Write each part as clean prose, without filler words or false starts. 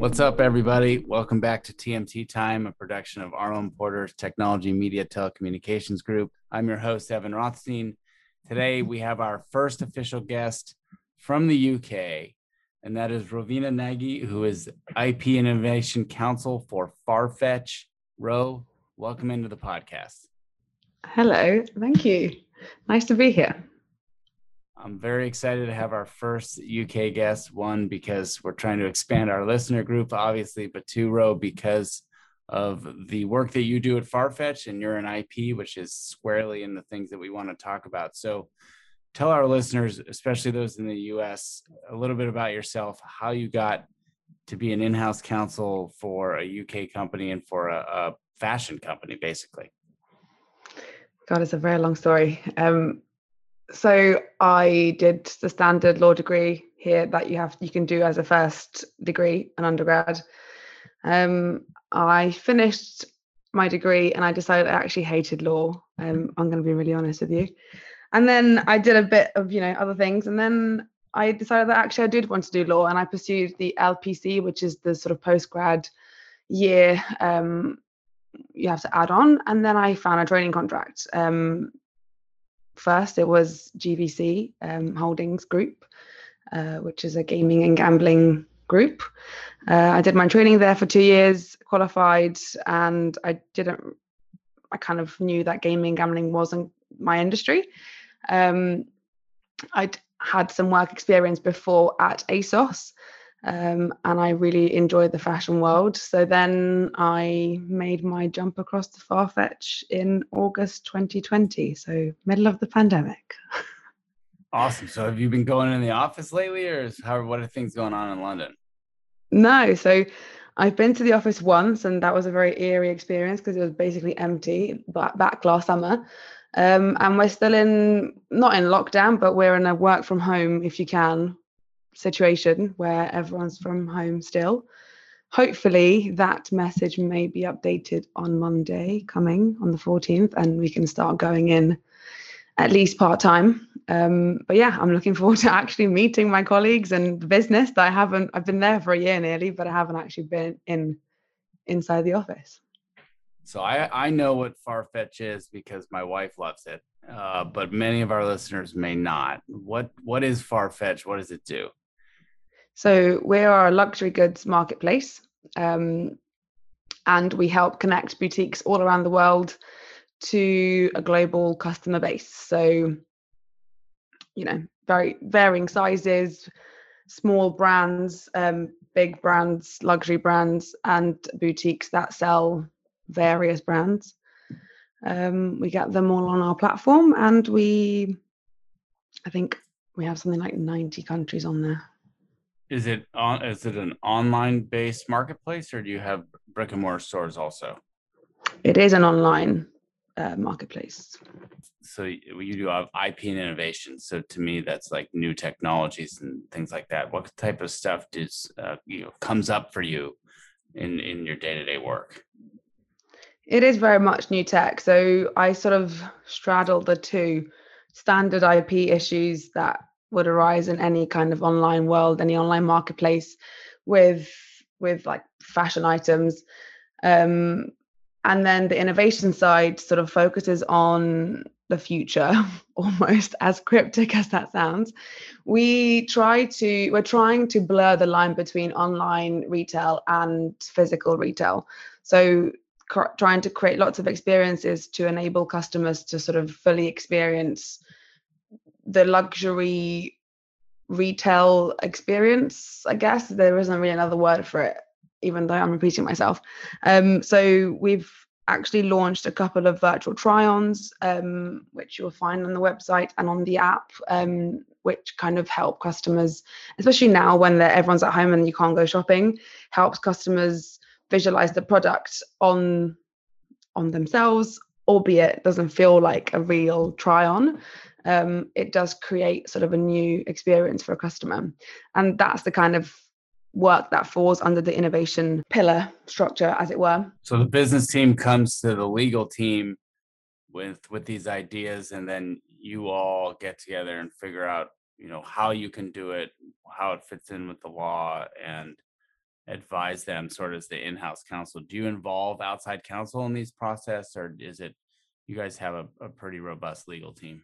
What's up, everybody? Welcome back to TMT Time, a production of Arlen Porter's Technology Media Telecommunications Group. I'm your host, Evan Rothstein. Today, we have our first official guest from the UK, and that is Rovina Nagy, who is IP Innovation Council for Farfetch. Ro, welcome into the podcast. Hello. Thank you. Nice to be here. I'm very excited to have our first UK guest, one, because we're trying to expand our listener group, obviously, but two, Ro, because of the work that you do at Farfetch and you're an IP, which is squarely in the things that we want to talk about. So tell our listeners, especially those in the US, a little bit about yourself, how you got to be an in-house counsel for a UK company and for a fashion company, basically. God, it's a very long story. So I did the standard law degree here that you can do as a first degree, an undergrad. I finished my degree and I decided I actually hated law. I'm going to be really honest with you. And then I did a bit of, other things. And then I decided that actually I did want to do law, and I pursued the LPC, which is the sort of postgrad year you have to add on. And then I found a training contract. First, it was GVC Holdings Group, which is a gaming and gambling group. I did my training there for 2 years, qualified, and I kind of knew that gaming and gambling wasn't my industry. I'd had some work experience before at ASOS, and I really enjoyed the fashion world. So then I made my jump across to Farfetch in August 2020, so middle of the pandemic. Awesome. So have you been going in the office lately, or what are things going on in London? No. So I've been to the office once, and that was a very eerie experience because it was basically empty back last summer. And we're still not in lockdown, but we're in a work from home, if you can, situation where everyone's from home still. Hopefully that message may be updated on Monday coming on the 14th, and we can start going in at least part-time. But yeah, I'm looking forward to actually meeting my colleagues and the business that I've been there for a year nearly, but I haven't actually been inside the office. So I know what Farfetch is because my wife loves it, but many of our listeners may not. What is Farfetch? What does it do? So we are a luxury goods marketplace, and we help connect boutiques all around the world to a global customer base. So, very varying sizes, small brands, big brands, luxury brands, and boutiques that sell various brands. We get them all on our platform, and I think we have something like 90 countries on there. Is it an online based marketplace, or do you have brick and mortar stores also? It is an online marketplace. So you do have IP and innovation. So to me, that's like new technologies and things like that. What type of stuff comes up for you in your day-to-day work? It is very much new tech. So I sort of straddle the two standard IP issues that would arise in any kind of online world, any online marketplace with like fashion items. And then the innovation side sort of focuses on the future, almost as cryptic as that sounds. We're trying to blur the line between online retail and physical retail. So trying to create lots of experiences to enable customers to sort of fully experience the luxury retail experience, I guess. There isn't really another word for it, even though I'm repeating myself. So we've actually launched a couple of virtual try-ons, which you'll find on the website and on the app, which kind of help customers, especially now when everyone's at home and you can't go shopping, helps customers visualize the product on themselves, albeit doesn't feel like a real try-on. It does create sort of a new experience for a customer. And that's the kind of work that falls under the innovation pillar structure, as it were. So the business team comes to the legal team with these ideas, and then you all get together and figure out, you know, how you can do it, how it fits in with the law, and advise them sort of as the in-house counsel. Do you involve outside counsel in these process, or is it you guys have a pretty robust legal team?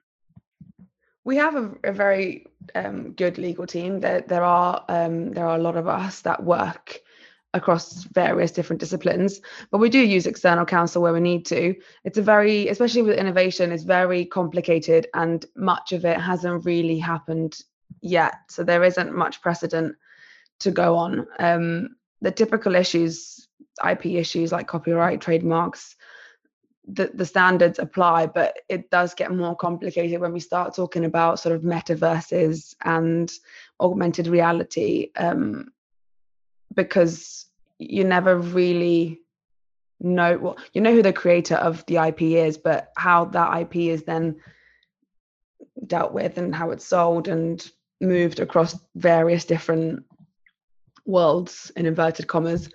We have a very good legal team. There are a lot of us that work across various different disciplines, but we do use external counsel where we need to. It's a very, especially with innovation, it's very complicated, and much of it hasn't really happened yet. So there isn't much precedent to go on. The typical issues, IP issues like copyright, trademarks, the standards apply, but it does get more complicated when we start talking about sort of metaverses and augmented reality, because you never really know what, you know who the creator of the IP is, but how that IP is then dealt with and how it's sold and moved across various different worlds, in inverted commas,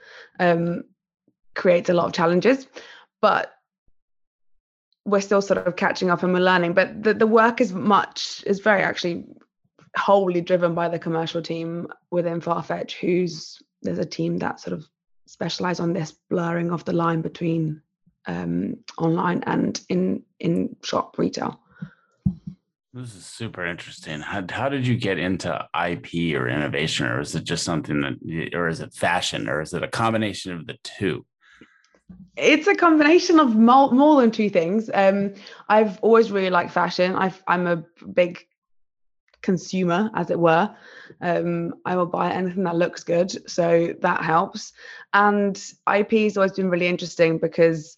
creates a lot of challenges. But we're still sort of catching up and we're learning, but the work is very actually wholly driven by the commercial team within Farfetch, there's a team that sort of specialize on this blurring of the line between online and in shop retail. This is super interesting. How did you get into IP or innovation, or is it just something that, or is it fashion, or is it a combination of the two? It's a combination of more than two things. I've always really liked fashion. I'm a big consumer, as it were. I will buy anything that looks good, so that helps. And IP has always been really interesting because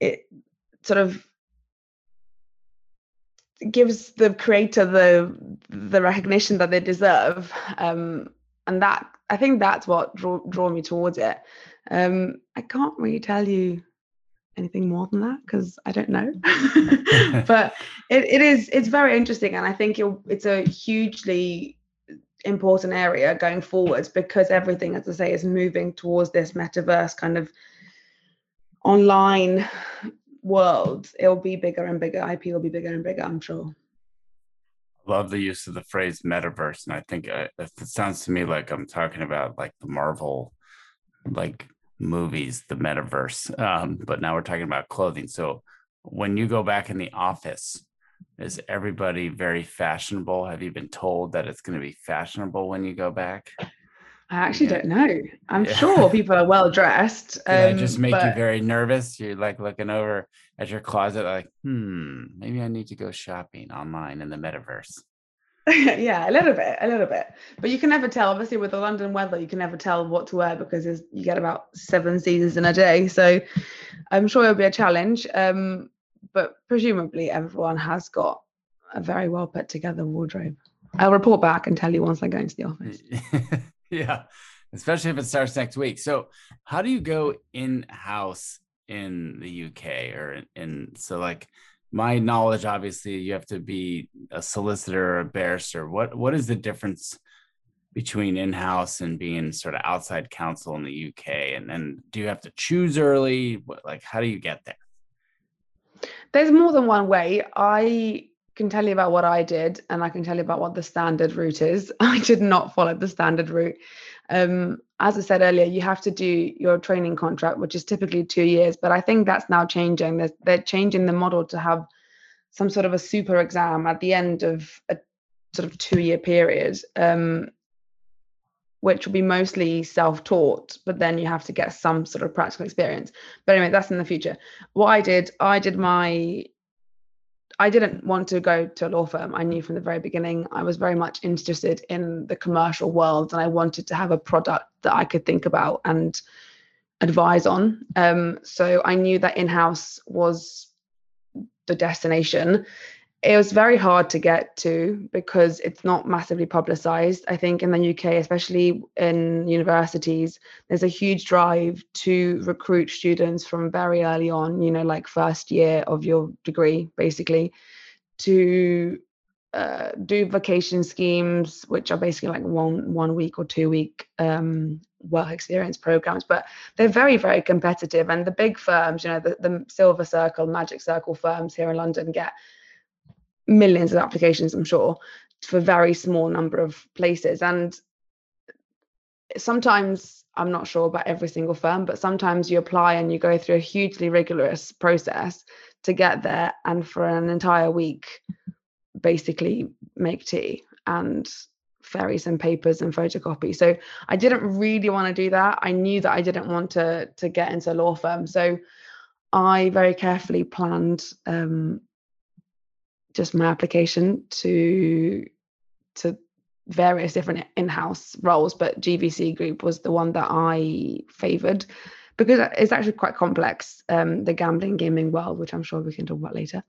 it sort of gives the creator the recognition that they deserve, and that, I think that's what draw me towards it. I can't really tell you anything more than that because I don't know. But it's very interesting, and I think it's a hugely important area going forwards, because everything, as I say, is moving towards this metaverse kind of online world. It'll be bigger and bigger. IP will be bigger and bigger, I'm sure. Love the use of the phrase metaverse, and I think it sounds to me like I'm talking about like the Marvel like movies, the metaverse, but now we're talking about clothing. So when you go back in the office, is everybody very fashionable? Have you been told that it's going to be fashionable when you go back? I actually don't know. I'm sure people are well dressed. Just make you very nervous. You're like looking over at your closet like, maybe I need to go shopping online in the metaverse. Yeah, a little bit. But you can never tell. Obviously, with the London weather, you can never tell what to wear because you get about 7 seasons in a day. So I'm sure it'll be a challenge. But presumably everyone has got a very well put together wardrobe. I'll report back and tell you once I go into the office. Yeah, especially if it starts next week. So how do you go in-house in the UK? So like my knowledge, obviously, you have to be a solicitor or a barrister. What is the difference between in-house and being sort of outside counsel in the UK? And then do you have to choose early? How do you get there? There's more than one way. I can tell you about what I did, and I can tell you about what the standard route is. I did not follow the standard route. As I said earlier, you have to do your training contract, which is typically 2 years, but I think that's now changing. They're changing the model to have some sort of a super exam at the end of a sort of 2-year period, which will be mostly self-taught, but then you have to get some sort of practical experience. But anyway, that's in the future. What I didn't want to go to a law firm. I knew from the very beginning I was very much interested in the commercial world, and I wanted to have a product that I could think about and advise on. So I knew that in-house was the destination. It was very hard to get to because it's not massively publicized. I think in the UK, especially in universities, there's a huge drive to recruit students from very early on, like first year of your degree, basically, to do vacation schemes, which are basically like one week or 2 week work experience programs. But they're very, very competitive. And the big firms, the Silver Circle, Magic Circle firms here in London get millions of applications, I'm sure, for very small number of places. And sometimes, I'm not sure about every single firm, but sometimes you apply and you go through a hugely rigorous process to get there, and for an entire week basically make tea and ferry some papers and photocopy. So I didn't really want to do that. I knew that I didn't want to get into a law firm. So I very carefully planned just my application to various different in-house roles, but GVC Group was the one that I favoured because it's actually quite complex, the gambling, gaming world, which I'm sure we can talk about later.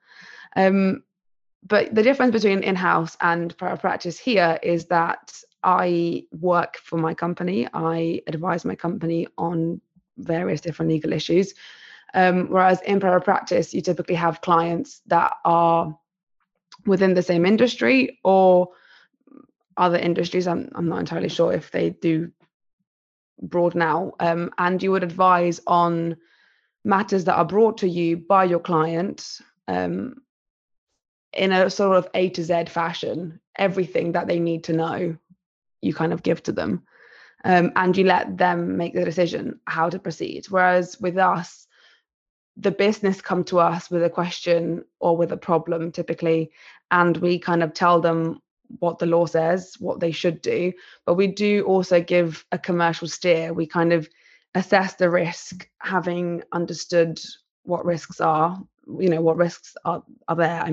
But the difference between in-house and private practice here is that I work for my company. I advise my company on various different legal issues. Whereas in private practice, you typically have clients that are within the same industry or other industries. I'm not entirely sure if they do broaden out. And you would advise on matters that are brought to you by your client, in a sort of A to Z fashion. Everything that they need to know, you kind of give to them, and you let them make the decision how to proceed. Whereas with us, the business come to us with a question or with a problem typically, and we kind of tell them what the law says, what they should do. But we do also give a commercial steer. We kind of assess the risk, having understood what risks are, what risks are there,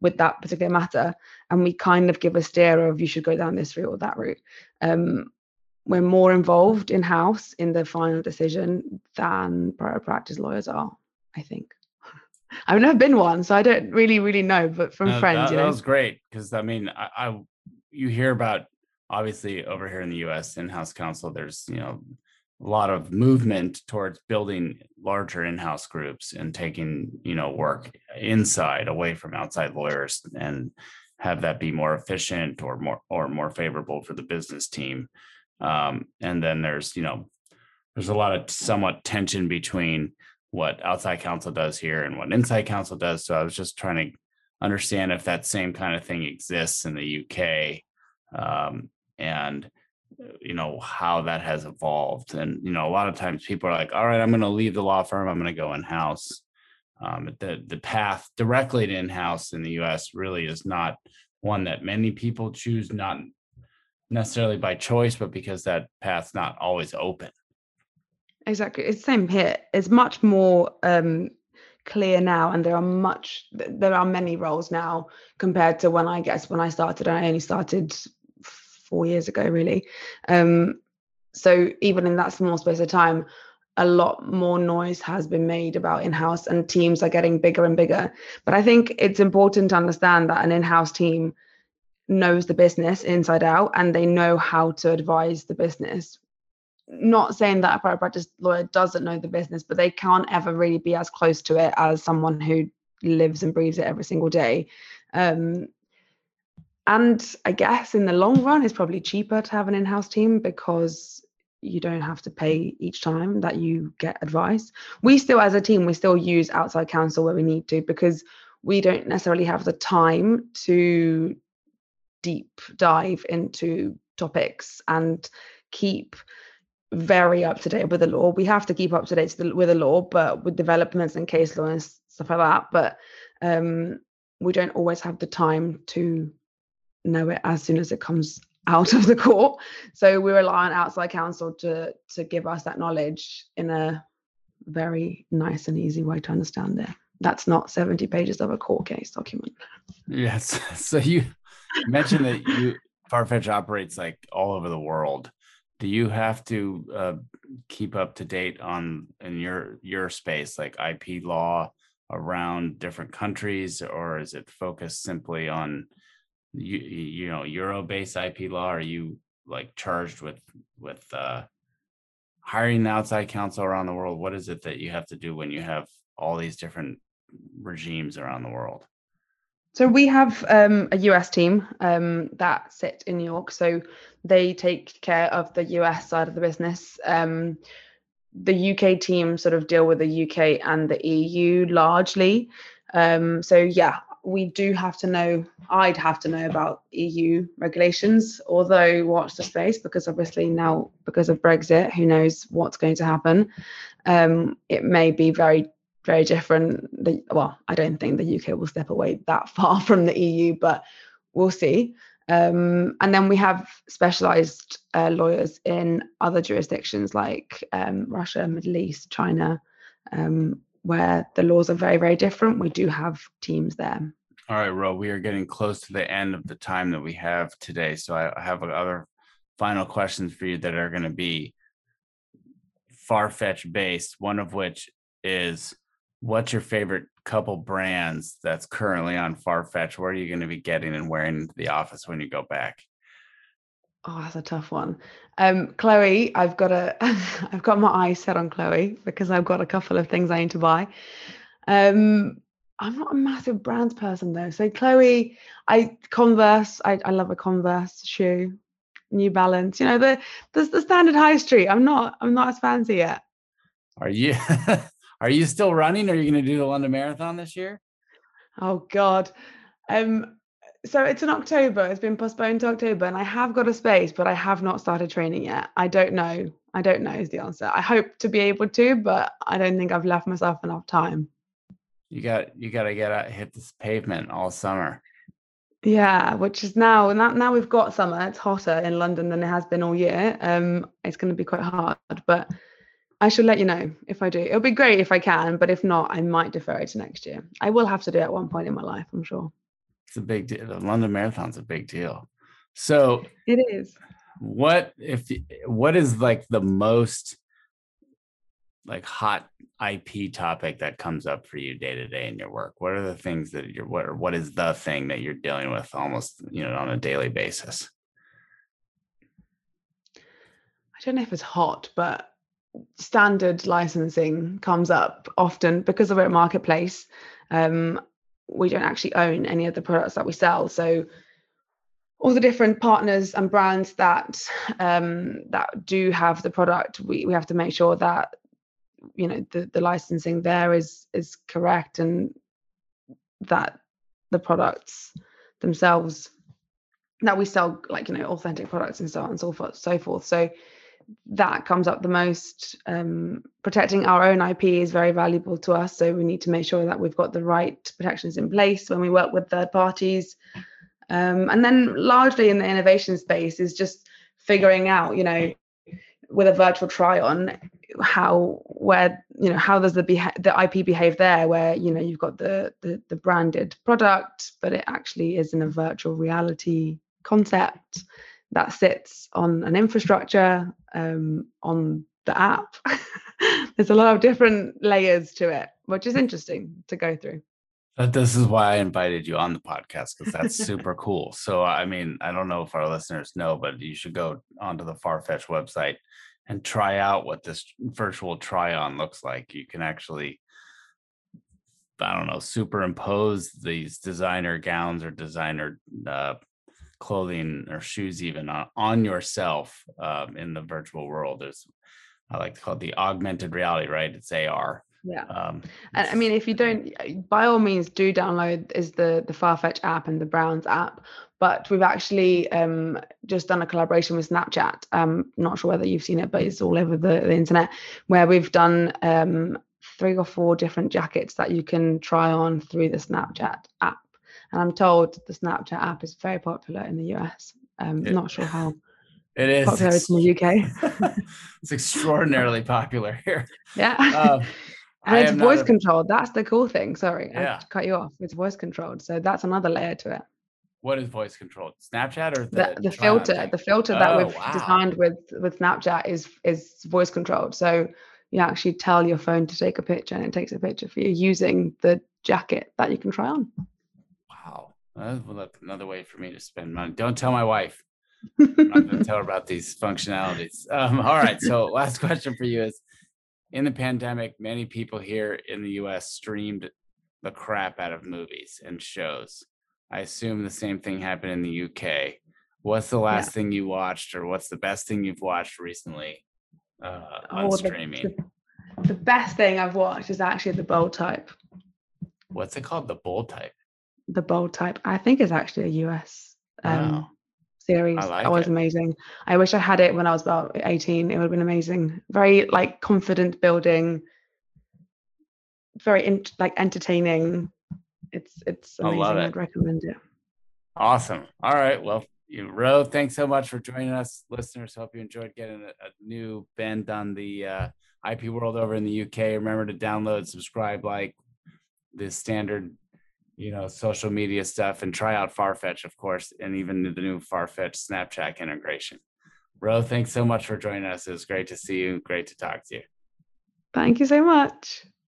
with that particular matter. And we kind of give a steer of you should go down this route or that route. We're more involved in-house in the final decision than private practice lawyers are, I think. I've never been one, so I don't really know, but from friends, that was great. Because I you hear about, obviously over here in the US, in-house counsel, there's, a lot of movement towards building larger in-house groups and taking, work inside away from outside lawyers and have that be more efficient or more favorable for the business team. And then there's a lot of somewhat tension between what outside counsel does here and what inside counsel does. So I was just trying to understand if that same kind of thing exists in the UK, and how that has evolved. And a lot of times people are like, all right, I'm going to leave the law firm, I'm going to go in-house. The path directly to in-house in the US really is not one that many people choose, not necessarily by choice, but because that path's not always open. Exactly. It's the same here. It's much more clear now, and there are many roles now compared to when I started, and I only started 4 years ago, really. So even in that small space of time, a lot more noise has been made about in-house, and teams are getting bigger and bigger. But I think it's important to understand that an in-house team knows the business inside out, and they know how to advise the business. Not saying that a private practice lawyer doesn't know the business, but they can't ever really be as close to it as someone who lives and breathes it every single day. And I guess in the long run, it's probably cheaper to have an in-house team because you don't have to pay each time that you get advice. We still, as a team, we still use outside counsel where we need to, because we don't necessarily have the time to deep dive into topics and keep very up to date with the law. We have to keep up to date with the law, but with developments and case law and stuff like that. But we don't always have the time to know it as soon as it comes out of the court. So we rely on outside counsel to give us that knowledge in a very nice and easy way to understand it. That's not 70 pages of a court case document. Yes. So you mentioned that Farfetch operates like all over the world. Do you have to keep up to date in your space, like IP law around different countries, or is it focused simply on Euro-based IP law? Are you like charged with hiring the outside counsel around the world? What is it that you have to do when you have all these different regimes around the world? So we have a US team that sit in New York. So they take care of the US side of the business. The UK team sort of deal with the UK and the EU largely. So yeah, we do have to know, I'd have to know about EU regulations, although watch the space, because obviously now, because of Brexit, who knows what's going to happen. It may be very, very different. Well, I don't think the UK will step away that far from the EU, but we'll see. And then we have specialised lawyers in other jurisdictions like Russia, Middle East, China, where the laws are very, very different. We do have teams there. All right, Ro, we are getting close to the end of the time that we have today. So I have other final questions for you that are going to be Farfetch based, one of which is, what's your favorite couple brands that's currently on Farfetch? What are you going to be getting and wearing into the office when you go back? Oh, that's a tough one. Chloe, I've got my eyes set on Chloe because I've got a couple of things I need to buy. I'm not a massive brands person though. So Chloe, Converse, I love a Converse shoe, New Balance, you know, the standard high street. I'm not as fancy yet. Are you, are you still running? Are you going to do the London Marathon this year? Oh God. So it's in October. It's been postponed to October, and I have got a space, but I have not started training yet. I don't know is the answer. I hope to be able to, but I don't think I've left myself enough time. You got to get out, hit this pavement all summer. Yeah, which is now we've got summer. It's hotter in London than it has been all year. It's going to be quite hard, but I should let you know if I do. It'll be great if I can, but if not, I might defer it to next year. I will have to do it at one point in my life, I'm sure. It's a big deal. The London Marathon's a big deal. So it is. What is like the most like hot IP topic that comes up for you day to day in your work? What are the things that you're, what is the thing that you're dealing with almost, you know, on a daily basis? I don't know if it's hot, but standard licensing comes up often because we're at marketplace. We don't actually own any of the products that we sell. So all the different partners and brands that do have the product, we have to make sure that, you know, the licensing there is correct, and that the products themselves that we sell, like, you know, authentic products and so on and so forth. So that comes up the most. Protecting our own IP is very valuable to us, so we need to make sure that we've got the right protections in place when we work with third parties. And then largely in the innovation space is just figuring out, you know, with a virtual try on, how does the IP behave there, where, you know, you've got the branded product, but it actually is in a virtual reality concept that sits on an infrastructure, on the app. There's a lot of different layers to it, which is interesting to go through. This is why I invited you on the podcast, because that's super cool. So, I mean, I don't know if our listeners know, but you should go onto the Farfetch website and try out what this virtual try-on looks like. You can actually, I don't know, superimpose these designer gowns or designer clothing or shoes even on yourself in the virtual world. There's, I like to call it the augmented reality, right? It's AR. Yeah. And I mean, if you don't, by all means do download is the Farfetch app and the Browns app, but we've actually just done a collaboration with Snapchat. Not sure whether you've seen it, but it's all over the internet, where we've done 3 or 4 different jackets that you can try on through the Snapchat app. And I'm told the Snapchat app is very popular in the US. Not sure how it is popular it's in the UK. It's extraordinarily popular here. Yeah. And it's voice controlled. That's the cool thing. Sorry, yeah. I cut you off. It's voice controlled. So that's another layer to it. What is voice controlled? Snapchat or the filter? The filter that we've designed with Snapchat is voice controlled. So you actually tell your phone to take a picture, and it takes a picture for you using the jacket that you can try on. Wow. Well, that's another way for me to spend money. Don't tell my wife. I'm not going to tell her about these functionalities. All right. So last question for you is, in the pandemic, many people here in the US streamed the crap out of movies and shows. I assume the same thing happened in the UK. What's the last thing you watched, or what's the best thing you've watched recently on streaming? The best thing I've watched is actually The Bold Type. What's it called? The Bold Type. The Bold Type, I think, is actually a US series. That was amazing. I wish I had it when I was about 18. It would have been amazing. Very like confident building, very entertaining. It's amazing. I love it. I'd recommend it. Awesome. All right. Well, Ro, thanks so much for joining us. Listeners, hope you enjoyed getting a new bend on the IP world over in the UK. Remember to download, subscribe, like the standard, social media stuff, and try out Farfetch, of course, and even the new Farfetch Snapchat integration. Ro, thanks so much for joining us. It was great to see you. Great to talk to you. Thank you so much.